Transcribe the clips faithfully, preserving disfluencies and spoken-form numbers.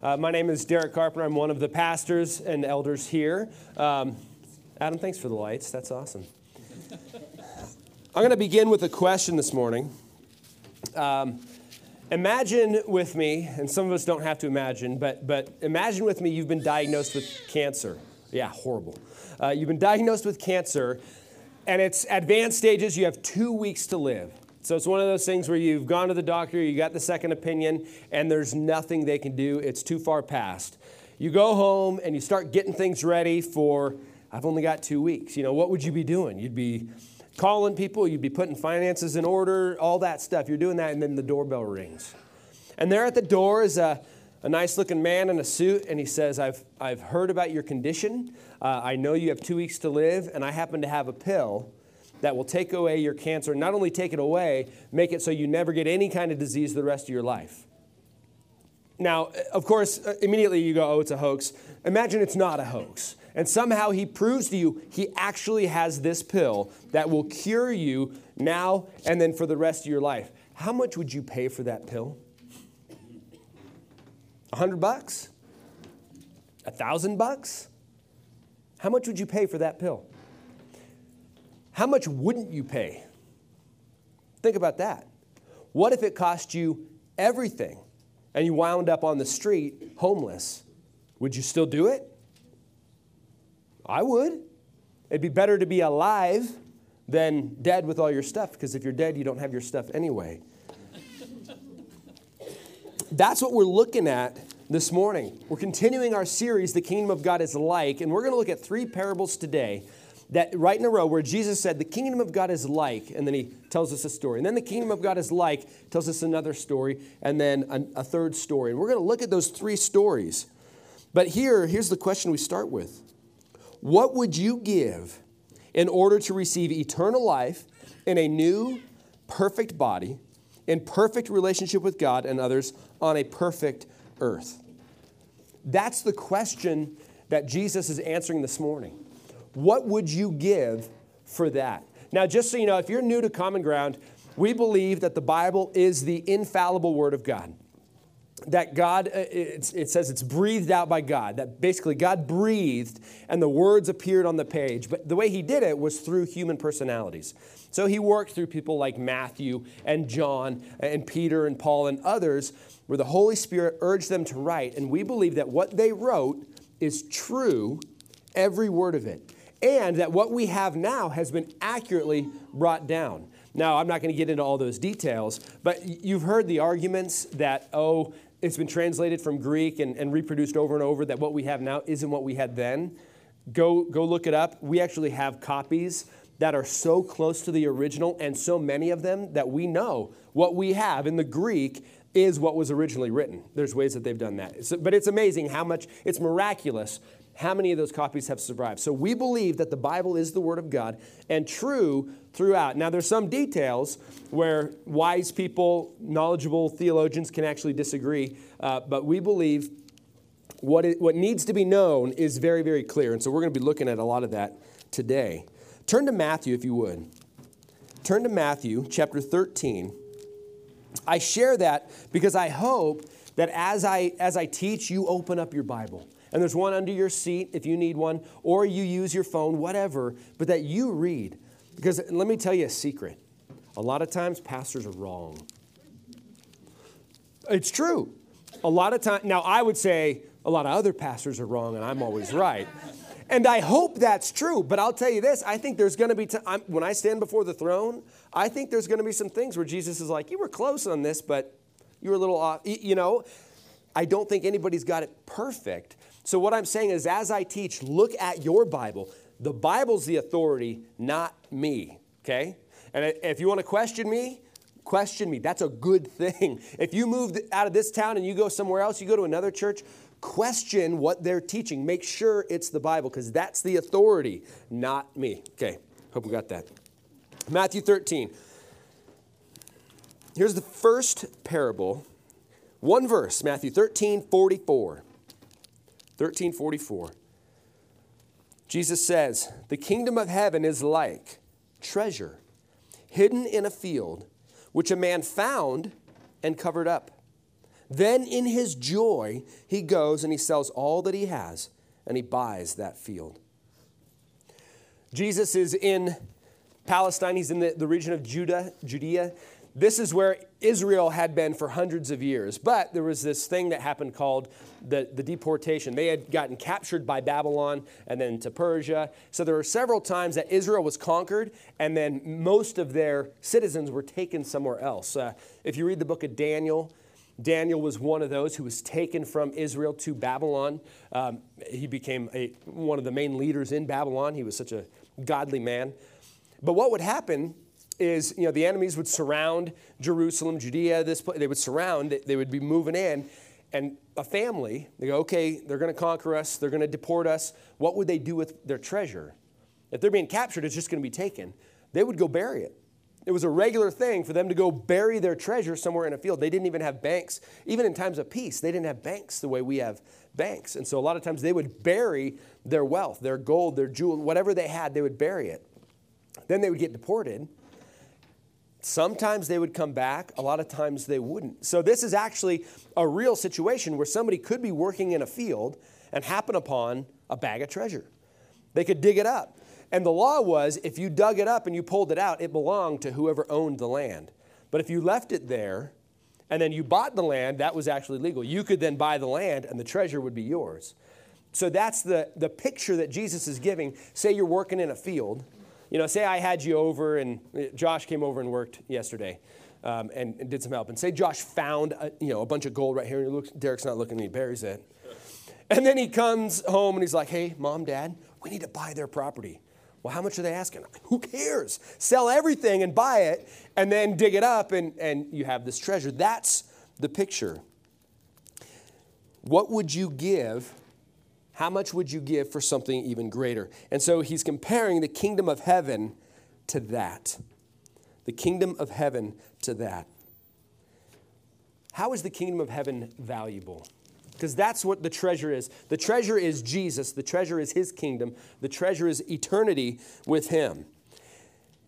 Uh, my name is Derek Carpenter. I'm one of the pastors and elders here. Um, Adam, thanks for the lights. That's awesome. I'm going to begin with a question this morning. Um, imagine with me, and some of us don't have to imagine, but but imagine with me you've been diagnosed with cancer. Yeah, horrible. Uh, you've been diagnosed with cancer, and it's advanced stages. You have two weeks to live. So it's one of those things where you've gone to the doctor, you got the second opinion, and there's nothing they can do. It's too far past. You go home and you start getting things ready for, I've only got two weeks. You know, what would you be doing? You'd be calling people, you'd be putting finances in order, all that stuff. You're doing that, and then the doorbell rings. And there at the door is a, a nice-looking man in a suit, and he says, I've, I've heard about your condition. Uh, I know you have two weeks to live, and I happen to have a pill that will take away your cancer, not only take it away, make it so you never get any kind of disease the rest of your life. Now, of course, immediately you go, oh, it's a hoax. Imagine it's not a hoax. And somehow he proves to you he actually has this pill that will cure you now and then for the rest of your life. How much would you pay for that pill? A hundred bucks? A thousand bucks? How much would you pay for that pill? How much wouldn't you pay? Think about that. What if it cost you everything and you wound up on the street homeless? Would you still do it? I would. It'd be better to be alive than dead with all your stuff, because if you're dead, you don't have your stuff anyway. That's what we're looking at this morning. We're continuing our series, The Kingdom of God is Like, and we're going to look at three parables today that right in a row where Jesus said, the kingdom of God is like, and then he tells us a story. And then the kingdom of God is like, tells us another story, and then a, a third story. And we're going to look at those three stories. But here, here's the question we start with. What would you give in order to receive eternal life in a new, perfect body, in perfect relationship with God and others, on a perfect earth? That's the question that Jesus is answering this morning. What would you give for that? Now, just so you know, if you're new to Common Ground, we believe that the Bible is the infallible Word of God. That God, it, it says it's breathed out by God. That basically God breathed and the words appeared on the page. But the way he did it was through human personalities. So he worked through people like Matthew and John and Peter and Paul and others where the Holy Spirit urged them to write. And we believe that what they wrote is true, every word of it. And that what we have now has been accurately brought down. Now, I'm not going to get into all those details, but you've heard the arguments that, oh, it's been translated from Greek and, and reproduced over and over, that what we have now isn't what we had then. Go, go look it up. We actually have copies that are so close to the original and so many of them that we know what we have in the Greek is what was originally written. There's ways that they've done that. So, but it's amazing how much, it's miraculous how many of those copies have survived. So we believe that the Bible is the Word of God and true throughout. Now, there's some details where wise people, knowledgeable theologians can actually disagree, uh, but we believe what it, what needs to be known is very, very clear. And so we're going to be looking at a lot of that today. Turn to Matthew, if you would. Turn to Matthew chapter thirteen. I share that because I hope that as I as I teach, you open up your Bible. And there's one under your seat if you need one, or you use your phone, whatever, but that you read. Because let me tell you a secret. A lot of times, pastors are wrong. It's true. A lot of times, now I would say a lot of other pastors are wrong and I'm always right. And I hope that's true, but I'll tell you this. I think there's going to be, t- I'm, when I stand before the throne, I think there's going to be some things where Jesus is like, you were close on this, but you were a little off, you know. I don't think anybody's got it perfect. So what I'm saying is, as I teach, look at your Bible. The Bible's the authority, not me, okay? And if you want to question me, question me. That's a good thing. If you move out of this town and you go somewhere else, you go to another church, question what they're teaching. Make sure it's the Bible, because that's the authority, not me. Okay, hope we got that. Matthew thirteen. Here's the first parable. One verse, Matthew thirteen forty-four. thirteen forty-four. Jesus says, the kingdom of heaven is like treasure hidden in a field, which a man found and covered up. Then in his joy, he goes and he sells all that he has and he buys that field. Jesus is in Palestine. He's in the, the region of Judah, Judea. This is where Israel had been for hundreds of years. But there was this thing that happened called the, the deportation. They had gotten captured by Babylon and then to Persia. So there were several times that Israel was conquered, and then most of their citizens were taken somewhere else. Uh, if you read the book of Daniel, Daniel was one of those who was taken from Israel to Babylon. Um, he became a, one of the main leaders in Babylon. He was such a godly man. But what would happen is, you know, the enemies would surround Jerusalem, Judea, this place. They would surround, they would be moving in. And a family, they go, okay, they're going to conquer us. They're going to deport us. What would they do with their treasure? If they're being captured, it's just going to be taken. They would go bury it. It was a regular thing for them to go bury their treasure somewhere in a field. They didn't even have banks. Even in times of peace, they didn't have banks the way we have banks. And so a lot of times they would bury their wealth, their gold, their jewel, whatever they had, they would bury it. Then they would get deported. Sometimes they would come back. A lot of times they wouldn't. So this is actually a real situation where somebody could be working in a field and happen upon a bag of treasure. They could dig it up. And the law was, if you dug it up and you pulled it out, it belonged to whoever owned the land. But if you left it there and then you bought the land, that was actually legal. You could then buy the land and the treasure would be yours. So that's the, the picture that Jesus is giving. Say you're working in a field. You know, say I had you over and Josh came over and worked yesterday um, and, and did some help. And say Josh found, a, you know, a bunch of gold right here. And he looks, Derek's not looking and he buries it. And then he comes home and he's like, hey, Mom, Dad, we need to buy their property. Well, how much are they asking? Who cares? Sell everything and buy it and then dig it up and, and you have this treasure. That's the picture. What would you give? How much would you give for something even greater? And so he's comparing the kingdom of heaven to that. The kingdom of heaven to that. How is the kingdom of heaven valuable? Because that's what the treasure is. The treasure is Jesus. The treasure is his kingdom. The treasure is eternity with him.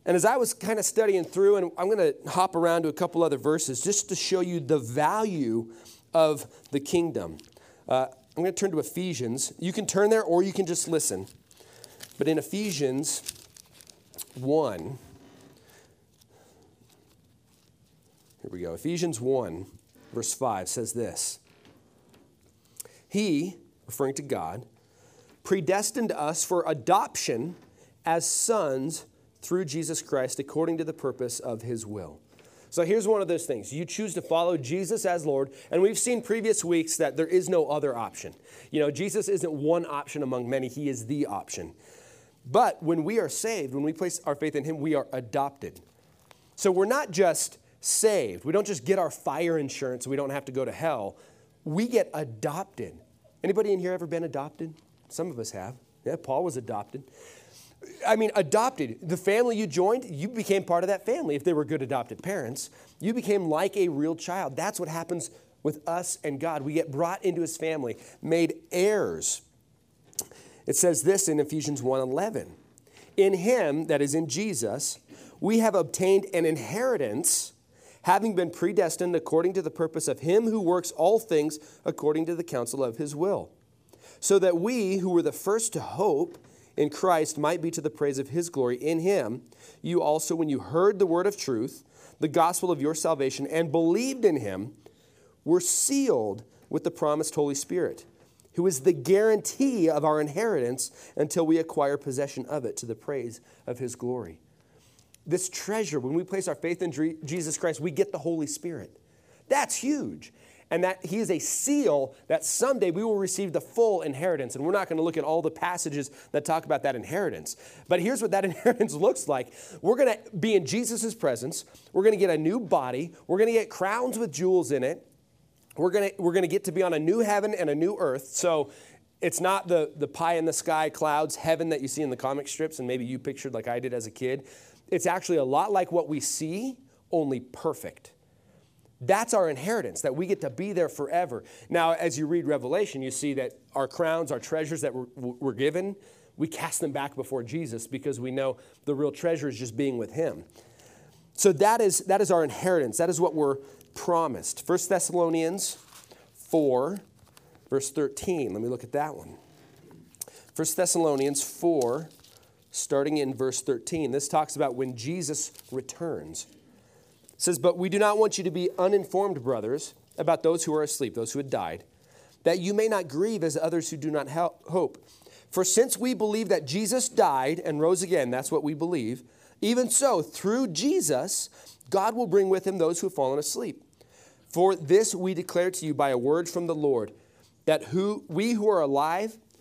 And as I was kind of studying through, and I'm going to hop around to a couple other verses just to show you the value of the kingdom. Uh, I'm going to turn to Ephesians. You can turn there or you can just listen. But in Ephesians one, here we go. Ephesians one, verse five says this. He, referring to God, predestined us for adoption as sons through Jesus Christ according to the purpose of his will. So here's one of those things. You choose to follow Jesus as Lord. And we've seen previous weeks that there is no other option. You know, Jesus isn't one option among many. He is the option. But when we are saved, when we place our faith in him, we are adopted. So we're not just saved. We don't just get our fire insurance so we don't have to go to hell. We get adopted. Anybody in here ever been adopted? Some of us have. Yeah, Paul was adopted. I mean, adopted. The family you joined, you became part of that family. If they were good adopted parents, you became like a real child. That's what happens with us and God. We get brought into his family, made heirs. It says this in Ephesians one eleven. In him, that is in Jesus, we have obtained an inheritance, having been predestined according to the purpose of him who works all things according to the counsel of his will, so that we who were the first to hope in Christ might be to the praise of his glory. In him, you also, when you heard the word of truth, the gospel of your salvation, and believed in him, were sealed with the promised Holy Spirit, who is the guarantee of our inheritance until we acquire possession of it to the praise of his glory. This treasure, when we place our faith in Jesus Christ, we get the Holy Spirit. That's huge. And that he is a seal that someday we will receive the full inheritance. And we're not going to look at all the passages that talk about that inheritance. But here's what that inheritance looks like. We're going to be in Jesus' presence. We're going to get a new body. We're going to get crowns with jewels in it. We're going to, we're going to get to be on a new heaven and a new earth. So it's not the, the pie in the sky clouds heaven that you see in the comic strips and maybe you pictured like I did as a kid. It's actually a lot like what we see, only perfect. That's our inheritance, that we get to be there forever. Now, as you read Revelation, you see that our crowns, our treasures that were, were given, we cast them back before Jesus because we know the real treasure is just being with him. So that is, that is our inheritance. That is what we're promised. First Thessalonians four, verse thirteen. Let me look at that one. First Thessalonians four, starting in verse thirteen. This talks about when Jesus returns. It says, "But we do not want you to be uninformed, brothers, about those who are asleep," those who had died, "that you may not grieve as others who do not hope. For since we believe that Jesus died and rose again," that's what we believe, "even so, through Jesus, God will bring with him those who have fallen asleep. For this we declare to you by a word from the Lord, that who we who are alive,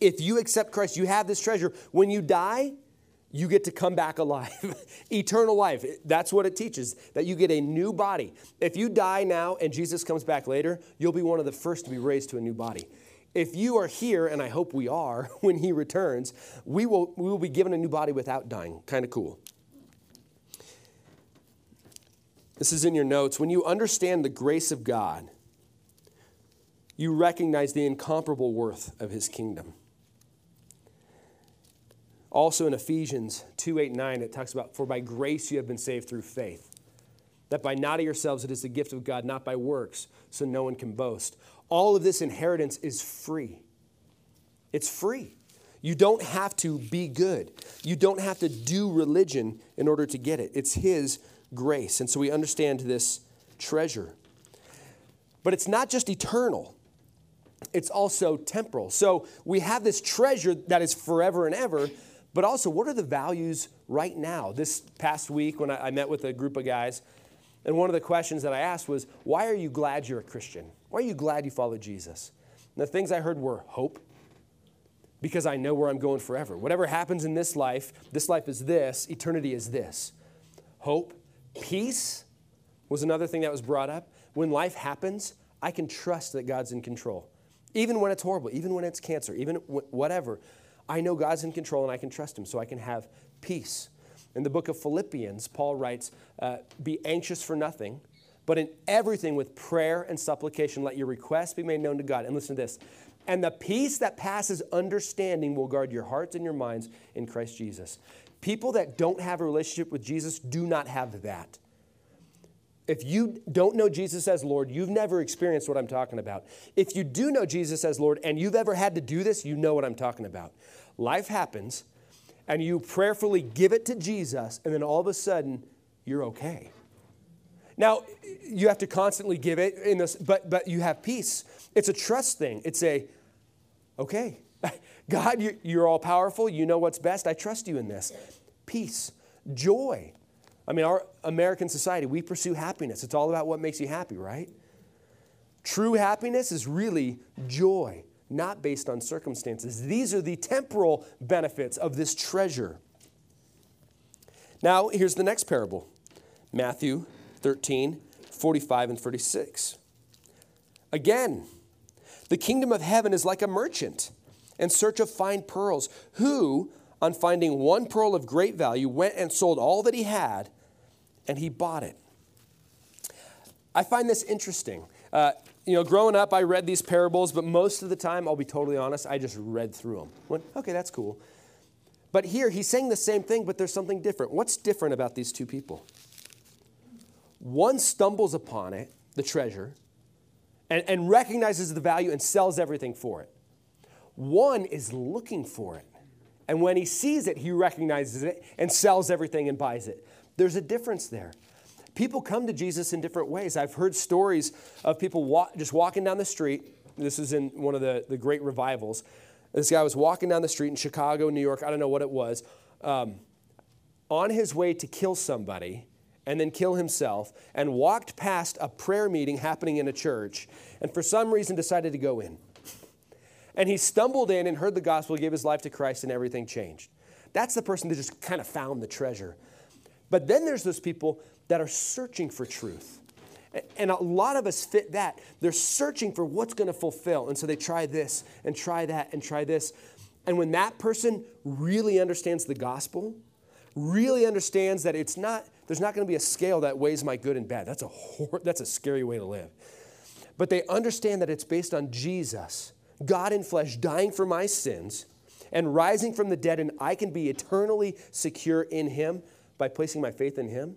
if you accept Christ, you have this treasure. When you die, you get to come back alive. Eternal life. That's what it teaches, that you get a new body. If you die now and Jesus comes back later, you'll be one of the first to be raised to a new body. If you are here, and I hope we are, when he returns, we will, we will be given a new body without dying. Kind of cool. This is in your notes. When you understand the grace of God, you recognize the incomparable worth of his kingdom. Also in Ephesians two, eight, nine, it talks about, "For by grace you have been saved through faith, that by not of yourselves it is the gift of God, not by works, so no one can boast." All of this inheritance is free. It's free. You don't have to be good. You don't have to do religion in order to get it. It's his grace. And so we understand this treasure. But it's not just eternal. It's also temporal. So we have this treasure that is forever and ever. But also, what are the values right now? This past week when I met with a group of guys, and one of the questions that I asked was, why are you glad you're a Christian? Why are you glad you follow Jesus? And the things I heard were hope, because I know where I'm going forever. Whatever happens in this life, this life is this, eternity is this. Hope. Peace was another thing that was brought up. When life happens, I can trust that God's in control. Even when it's horrible, even when it's cancer, even whatever, I know God's in control and I can trust him, so I can have peace. In the book of Philippians, Paul writes, uh, "Be anxious for nothing, but in everything with prayer and supplication, let your requests be made known to God." And listen to this. "And the peace that passes understanding will guard your hearts and your minds in Christ Jesus." People that don't have a relationship with Jesus do not have that. If you don't know Jesus as Lord, you've never experienced what I'm talking about. If you do know Jesus as Lord and you've ever had to do this, you know what I'm talking about. Life happens and you prayerfully give it to Jesus, and then all of a sudden you're okay. Now, you have to constantly give it in this, but but you have peace. It's a trust thing. It's a, okay, God, you're, you're all powerful. You know what's best. I trust you in this. Peace, joy. I mean, our American society, we pursue happiness. It's all about what makes you happy, right? True happiness is really joy, not based on circumstances. These are the temporal benefits of this treasure. Now, here's the next parable. Matthew thirteen, forty-five and thirty-six. "Again, the kingdom of heaven is like a merchant in search of fine pearls, who, on finding one pearl of great value, went and sold all that he had, and he bought it." I find this interesting. Uh, you know, growing up, I read these parables, but most of the time, I'll be totally honest, I just read through them. Went, okay, that's cool. But here, he's saying the same thing, but there's something different. What's different about these two people? One stumbles upon it, the treasure, and, and recognizes the value and sells everything for it. One is looking for it. And when he sees it, he recognizes it and sells everything and buys it. There's a difference there. People come to Jesus in different ways. I've heard stories of people walk, just walking down the street. This is in one of the, the great revivals. This guy was walking down the street in Chicago, New York. I don't know what it was. Um, on his way to kill somebody and then kill himself, and walked past a prayer meeting happening in a church, and for some reason decided to go in. And he stumbled in and heard the gospel, gave his life to Christ, and everything changed. That's the person that just kind of found the treasure. But then there's those people that are searching for truth. And a lot of us fit that. They're searching for what's going to fulfill. And so they try this and try that and try this. And when that person really understands the gospel, really understands that it's not, there's not going to be a scale that weighs my good and bad. That's a hor- that's a scary way to live. But they understand that it's based on Jesus, God in flesh, dying for my sins and rising from the dead, and I can be eternally secure in him by placing my faith in him.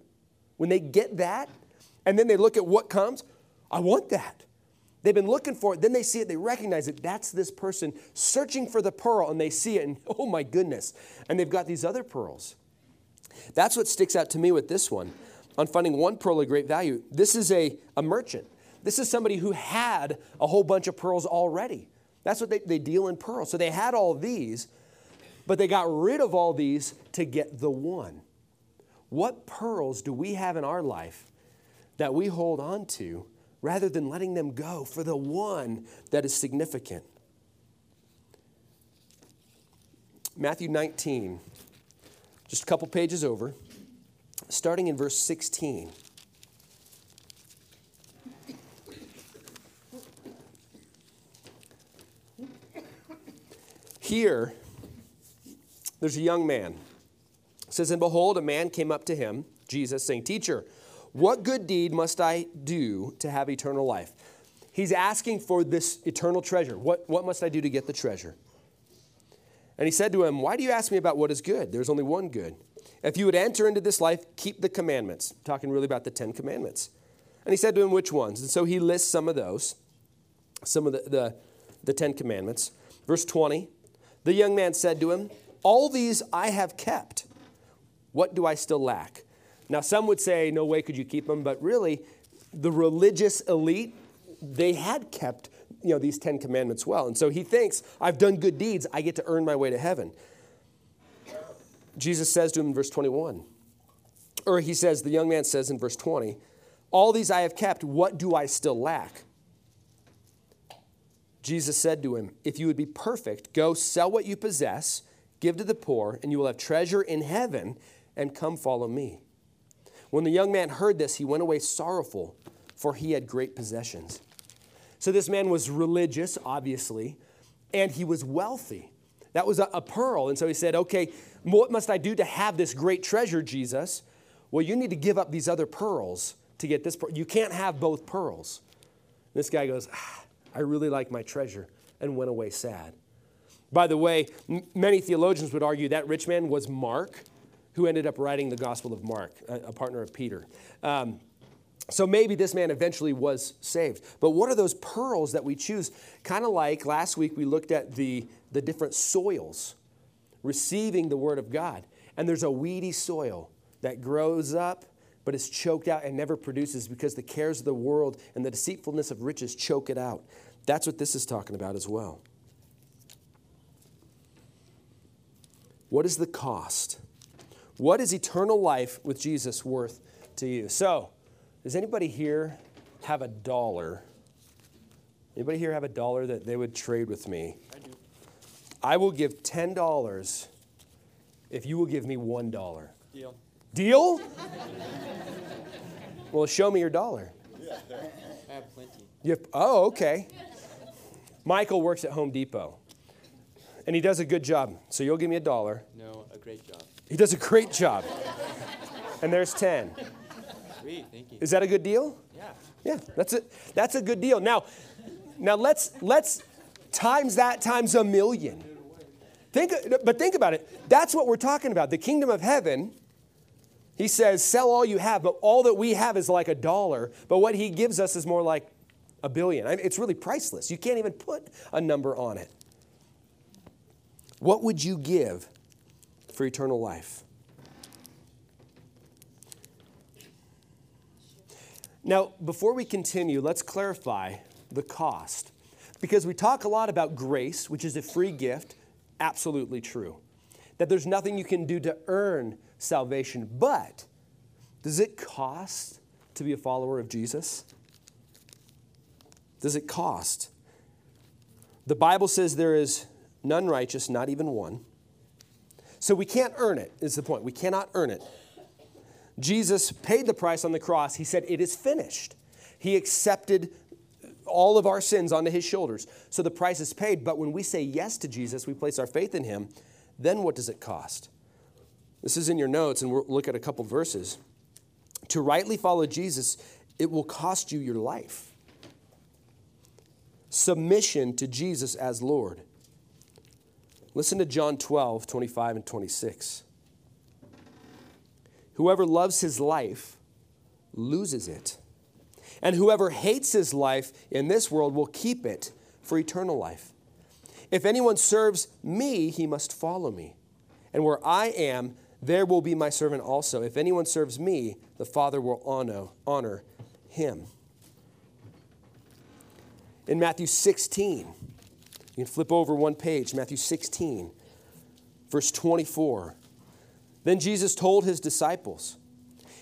When they get that, and then they look at what comes, I want that. They've been looking for it. Then they see it. They recognize it. That's this person searching for the pearl, and they see it, and oh my goodness. And they've got these other pearls. That's what sticks out to me with this one, on finding one pearl of great value. This is a, a merchant. This is somebody who had a whole bunch of pearls already. That's what they, they deal in pearls. So they had all these, but they got rid of all these to get the one. What pearls do we have in our life that we hold on to rather than letting them go for the one that is significant? Matthew nineteen, just a couple pages over, starting in verse sixteen. Here, there's a young man. It says, and behold, a man came up to him, Jesus, saying, Teacher, what good deed must I do to have eternal life? He's asking for this eternal treasure. What, what must I do to get the treasure? And he said to him, why do you ask me about what is good? There's only one good. If you would enter into this life, keep the commandments. Talking really about the Ten Commandments. And he said to him, which ones? And so he lists some of those, some of the, the, the Ten Commandments. Verse twenty. The young man said to him, all these I have kept. What do I still lack? Now, some would say, no way could you keep them. But really, the religious elite, they had kept, you know, these Ten Commandments well. And so he thinks, I've done good deeds. I get to earn my way to heaven. Jesus says to him in verse twenty-one, or he says, the young man says in verse twenty, all these I have kept. What do I still lack? Jesus said to him, if you would be perfect, go sell what you possess, give to the poor, and you will have treasure in heaven, and come follow me. When the young man heard this, he went away sorrowful, for he had great possessions. So this man was religious, obviously, and he was wealthy. That was a, a pearl. And so he said, okay, what must I do to have this great treasure, Jesus? Well, you need to give up these other pearls to get this pearl. You can't have both pearls. And this guy goes, ah. I really like my treasure, and went away sad. By the way, m- many theologians would argue that rich man was Mark, who ended up writing the Gospel of Mark, a, a partner of Peter. Um, so maybe this man eventually was saved. But what are those pearls that we choose? Kind of like last week we looked at the, the different soils receiving the word of God. And there's a weedy soil that grows up, but it's choked out and never produces because the cares of the world and the deceitfulness of riches choke it out. That's what this is talking about as well. What is the cost? What is eternal life with Jesus worth to you? So, does anybody here have a dollar? Anybody here have a dollar that they would trade with me? I do. I will give ten dollars if you will give me one dollar. Deal. Deal? Well, show me your dollar. I have plenty. You have, oh, okay. Michael works at Home Depot, and he does a good job. So you'll give me a dollar. No, a great job. He does a great job. And there's ten. Sweet, thank you. Is that a good deal? Yeah. Yeah, that's it. That's a good deal. Now, now let's let's times that times a million. Think, but think about it. That's what we're talking about. The kingdom of heaven. He says, sell all you have, but all that we have is like a dollar. But what he gives us is more like a billion. I mean, it's really priceless. You can't even put a number on it. What would you give for eternal life? Now, before we continue, let's clarify the cost. Because we talk a lot about grace, which is a free gift. Absolutely true. That there's nothing you can do to earn salvation, but does it cost to be a follower of Jesus? Does it cost? The Bible says there is none righteous, not even one. So we can't earn it, is the point. We cannot earn it. Jesus paid the price on the cross. He said, it is finished. He accepted all of our sins onto his shoulders. So the price is paid. But when we say yes to Jesus, we place our faith in him. Then what does it cost? This is in your notes, and we'll look at a couple verses. To rightly follow Jesus, it will cost you your life. Submission to Jesus as Lord. Listen to John twelve, twenty-five and twenty-six. Whoever loves his life loses it. And whoever hates his life in this world will keep it for eternal life. If anyone serves me, he must follow me. And where I am, there will be my servant also. If anyone serves me, the Father will honor, honor him. In Matthew sixteen, you can flip over one page, Matthew sixteen, verse twenty-four. Then Jesus told his disciples,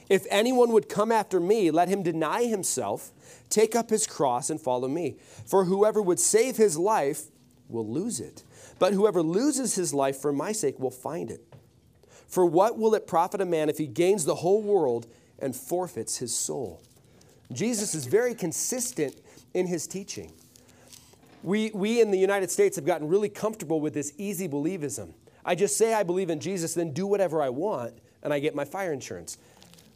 if anyone would come after me, let him deny himself, take up his cross, and follow me. For whoever would save his life will lose it. But whoever loses his life for my sake will find it. For what will it profit a man if he gains the whole world and forfeits his soul? Jesus is very consistent in his teaching. We, we in the United States have gotten really comfortable with this easy believism. I just say I believe in Jesus, then do whatever I want, and I get my fire insurance.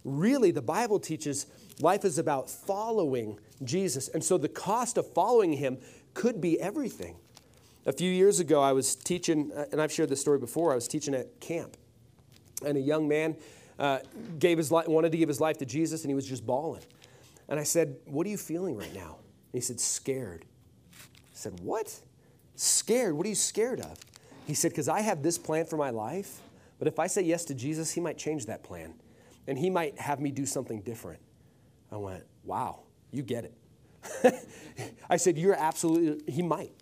Really, the Bible teaches life is about following Jesus. And so the cost of following him could be everything. A few years ago, I was teaching, and I've shared this story before, I was teaching at camp. And a young man uh, gave his life, wanted to give his life to Jesus, and he was just bawling. And I said, what are you feeling right now? And he said, scared. I said, what? Scared? What are you scared of? He said, because I have this plan for my life, but if I say yes to Jesus, he might change that plan, and he might have me do something different. I went, wow, you get it. I said, you're absolutely, he might.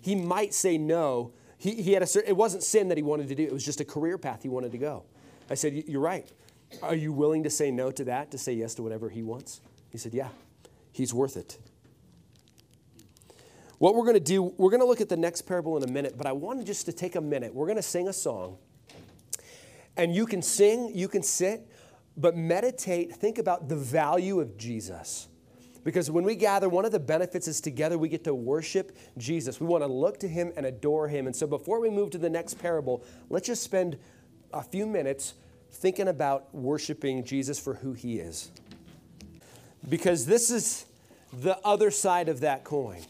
He might say no. He, he had a certain, it wasn't sin that he wanted to do. It was just a career path he wanted to go. I said, you're right. Are you willing to say no to that, to say yes to whatever he wants? He said, yeah, he's worth it. What we're going to do, we're going to look at the next parable in a minute, but I wanted just to take a minute. We're going to sing a song, and you can sing, you can sit, but meditate, think about the value of Jesus, because when we gather, one of the benefits is together we get to worship Jesus. We want to look to him and adore him, and so before we move to the next parable, let's just spend a few minutes thinking about worshiping Jesus for who he is, because this is the other side of that coin.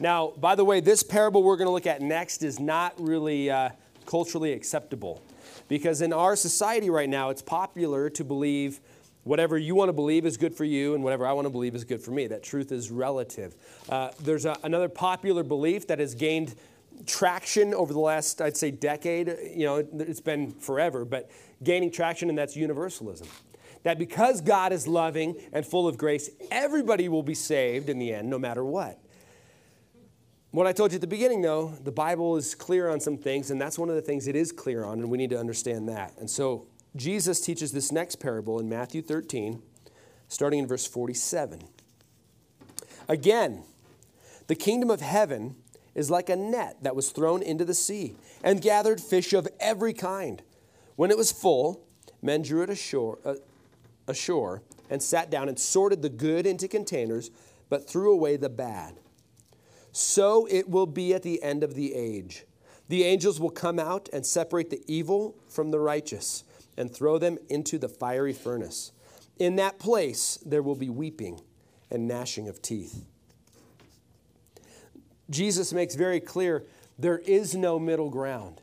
Now, by the way, this parable we're going to look at next is not really uh, culturally acceptable, because in our society right now, it's popular to believe whatever you want to believe is good for you and whatever I want to believe is good for me. That truth is relative. Uh, there's a, another popular belief that has gained traction over the last, I'd say, decade. You know, it's been forever, but gaining traction, and that's universalism. That because God is loving and full of grace, everybody will be saved in the end, no matter what. What I told you at the beginning, though, the Bible is clear on some things, and that's one of the things it is clear on, and we need to understand that. And so Jesus teaches this next parable in Matthew thirteen, starting in verse forty-seven. Again, the kingdom of heaven is like a net that was thrown into the sea and gathered fish of every kind. When it was full, men drew it ashore, uh, ashore and sat down and sorted the good into containers, but threw away the bad. So it will be at the end of the age. The angels will come out and separate the evil from the righteous and throw them into the fiery furnace. In that place, there will be weeping and gnashing of teeth. Jesus makes very clear there is no middle ground.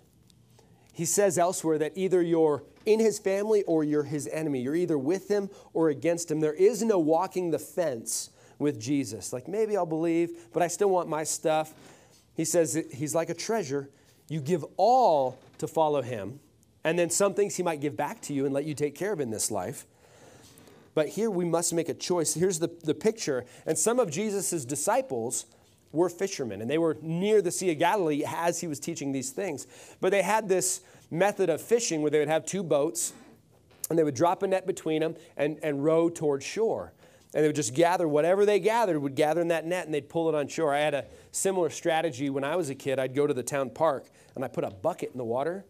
He says elsewhere that either you're in his family or you're his enemy. You're either with him or against him. There is no walking the fence with Jesus. Like, maybe I'll believe, but I still want my stuff. He says he's like a treasure. You give all to follow him, and then some things he might give back to you and let you take care of in this life. But here we must make a choice. Here's the, the picture. And some of Jesus' disciples were fishermen, and they were near the Sea of Galilee as he was teaching these things. But they had this method of fishing where they would have two boats, and they would drop a net between them and, and row toward shore. And they would just gather, whatever they gathered would gather in that net, and they'd pull it on shore. I had a similar strategy when I was a kid. I'd go to the town park, and I'd put a bucket in the water,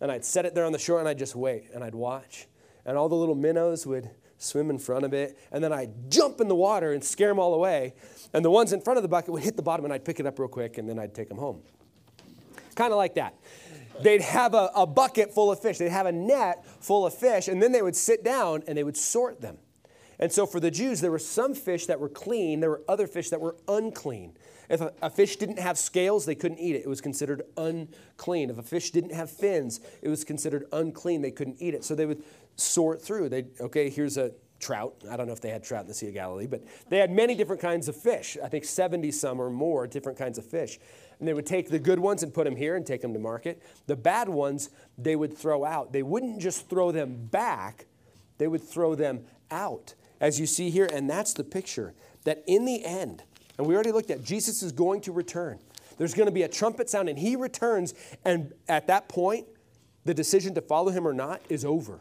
and I'd set it there on the shore, and I'd just wait, and I'd watch. And all the little minnows would swim in front of it, and then I'd jump in the water and scare them all away. And the ones in front of the bucket would hit the bottom, and I'd pick it up real quick, and then I'd take them home. Kind of like that. They'd have a, a bucket full of fish. They'd have a net full of fish, and then they would sit down, and they would sort them. And so for the Jews, there were some fish that were clean. There were other fish that were unclean. If a, a fish didn't have scales, they couldn't eat it. It was considered unclean. If a fish didn't have fins, it was considered unclean. They couldn't eat it. So they would sort through. They'd, okay, here's a trout. I don't know if they had trout in the Sea of Galilee, but they had many different kinds of fish. I think seventy some or more different kinds of fish. And they would take the good ones and put them here and take them to market. The bad ones, they would throw out. They wouldn't just throw them back. They would throw them out, as you see here. And that's the picture, that in the end, and we already looked at, Jesus is going to return. There's going to be a trumpet sound, and he returns. And at that point, the decision to follow him or not is over.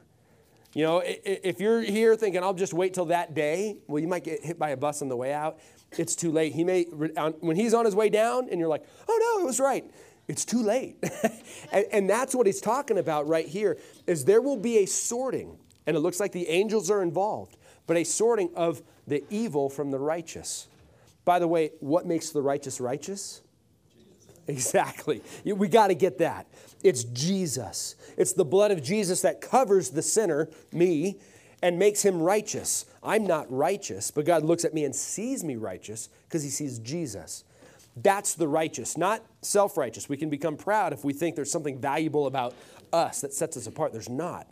You know, if you're here thinking, I'll just wait till that day, well, you might get hit by a bus on the way out. It's too late. He may, when he's on his way down and you're like, oh, no, it was right. It's too late. and, and that's what he's talking about right here, is there will be a sorting. And it looks like the angels are involved, but a sorting of the evil from the righteous. By the way, what makes the righteous righteous? Jesus. Exactly. We got to get that. It's Jesus. It's the blood of Jesus that covers the sinner, me, and makes him righteous. I'm not righteous, but God looks at me and sees me righteous because he sees Jesus. That's the righteous, not self-righteous. We can become proud if we think there's something valuable about us that sets us apart. There's not.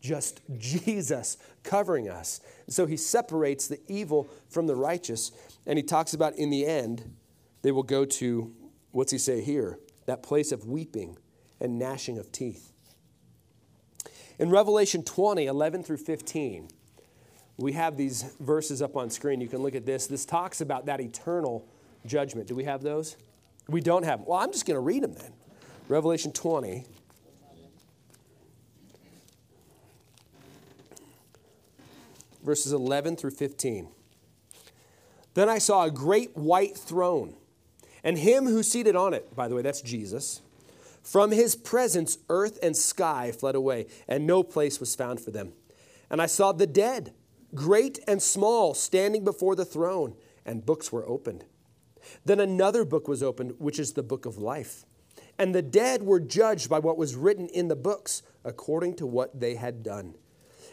Just Jesus covering us. So he separates the evil from the righteous. And he talks about in the end, they will go to, what's he say here? That place of weeping and gnashing of teeth. In Revelation twenty, eleven through fifteen, we have these verses up on screen. You can look at this. This talks about that eternal judgment. Do we have those? We don't have them. Well, I'm just going to read them then. Revelation twenty. Verses eleven through fifteen. Then I saw a great white throne, and him who seated on it, by the way, that's Jesus. From his presence, earth and sky fled away, and no place was found for them. And I saw the dead, great and small, standing before the throne, and books were opened. Then another book was opened, which is the book of life. And the dead were judged by what was written in the books, according to what they had done.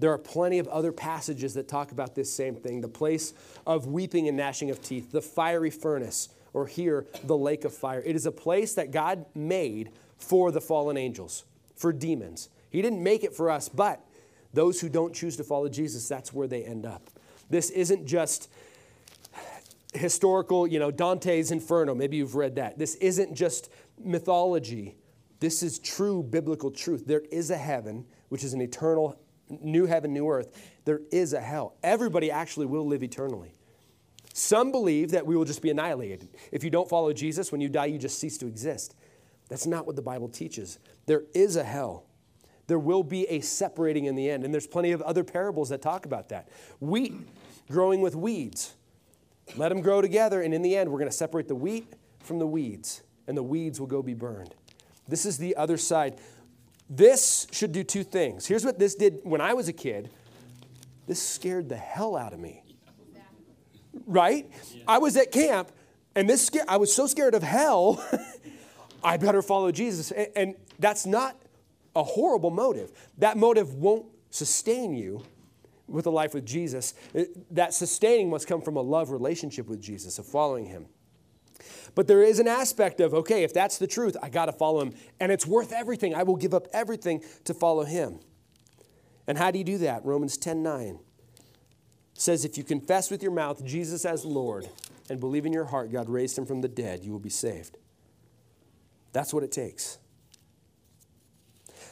There are plenty of other passages that talk about this same thing, the place of weeping and gnashing of teeth, the fiery furnace, or here, the lake of fire. It is a place that God made for the fallen angels, for demons. He didn't make it for us, but those who don't choose to follow Jesus, that's where they end up. This isn't just historical, you know, Dante's Inferno. Maybe you've read that. This isn't just mythology. This is true biblical truth. There is a heaven, which is an eternal heaven. New heaven, new earth. There is a hell. Everybody actually will live eternally. Some believe that we will just be annihilated. If you don't follow Jesus, when you die, you just cease to exist. That's not what the Bible teaches. There is a hell. There will be a separating in the end. And there's plenty of other parables that talk about that. Wheat growing with weeds. Let them grow together. And in the end, we're going to separate the wheat from the weeds. And the weeds will go be burned. This is the other side. This should do two things. Here's what this did when I was a kid. This scared the hell out of me. Yeah. Right? Yeah. I was at camp, and this sca- I was so scared of hell, I better follow Jesus. And, and that's not a horrible motive. That motive won't sustain you with a life with Jesus. It, that sustaining must come from a love relationship with Jesus, of following him. But there is an aspect of, okay, if that's the truth, I got to follow him. And it's worth everything. I will give up everything to follow him. And how do you do that? Romans ten nine says, if you confess with your mouth Jesus as Lord and believe in your heart God raised him from the dead, you will be saved. That's what it takes.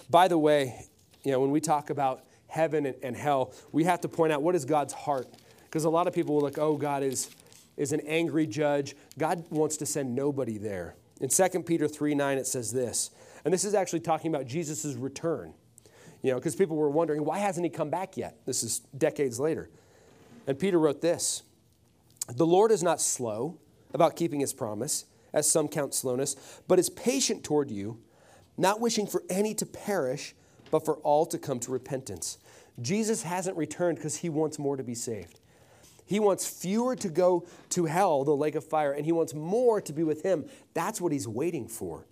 By the way, you know, when we talk about heaven and hell, we have to point out, what is God's heart? Because a lot of people will look, oh, God is is an angry judge. God wants to send nobody there. In Second Peter three nine, it says this, and this is actually talking about Jesus' return, you know, because people were wondering, why hasn't he come back yet? This is decades later. And Peter wrote this, "The Lord is not slow about keeping his promise, as some count slowness, but is patient toward you, not wishing for any to perish, but for all to come to repentance." Jesus hasn't returned because he wants more to be saved. He wants fewer to go to hell, the lake of fire, and he wants more to be with him. That's what he's waiting for.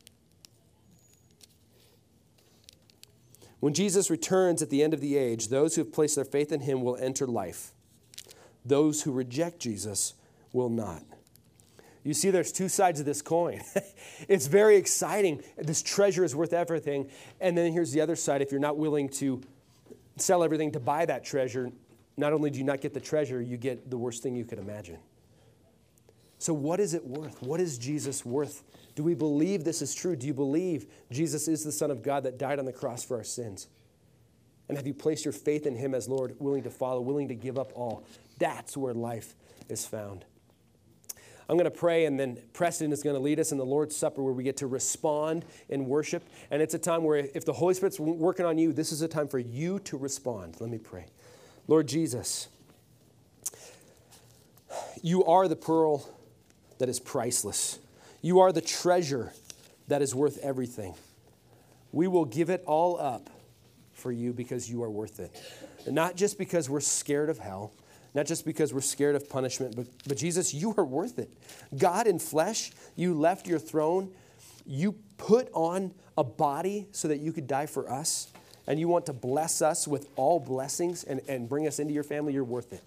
When Jesus returns at the end of the age, those who have placed their faith in him will enter life. Those who reject Jesus will not. You see, there's two sides of this coin. It's very exciting. This treasure is worth everything. And then here's the other side. If you're not willing to sell everything to buy that treasure, not only do you not get the treasure, you get the worst thing you could imagine. So what is it worth? What is Jesus worth? Do we believe this is true? Do you believe Jesus is the Son of God that died on the cross for our sins? And have you placed your faith in him as Lord, willing to follow, willing to give up all? That's where life is found. I'm going to pray, and then Preston is going to lead us in the Lord's Supper, where we get to respond in worship. And it's a time where if the Holy Spirit's working on you, this is a time for you to respond. Let me pray. Lord Jesus, you are the pearl that is priceless. You are the treasure that is worth everything. We will give it all up for you because you are worth it. And not just because we're scared of hell, not just because we're scared of punishment, but, but Jesus, you are worth it. God in flesh, you left your throne. You put on a body so that you could die for us. And you want to bless us with all blessings and, and bring us into your family. You're worth it.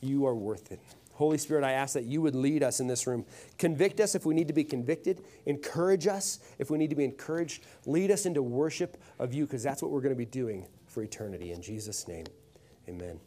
You are worth it. Holy Spirit, I ask that you would lead us in this room. Convict us if we need to be convicted. Encourage us if we need to be encouraged. Lead us into worship of you, because that's what we're going to be doing for eternity. In Jesus' name, amen.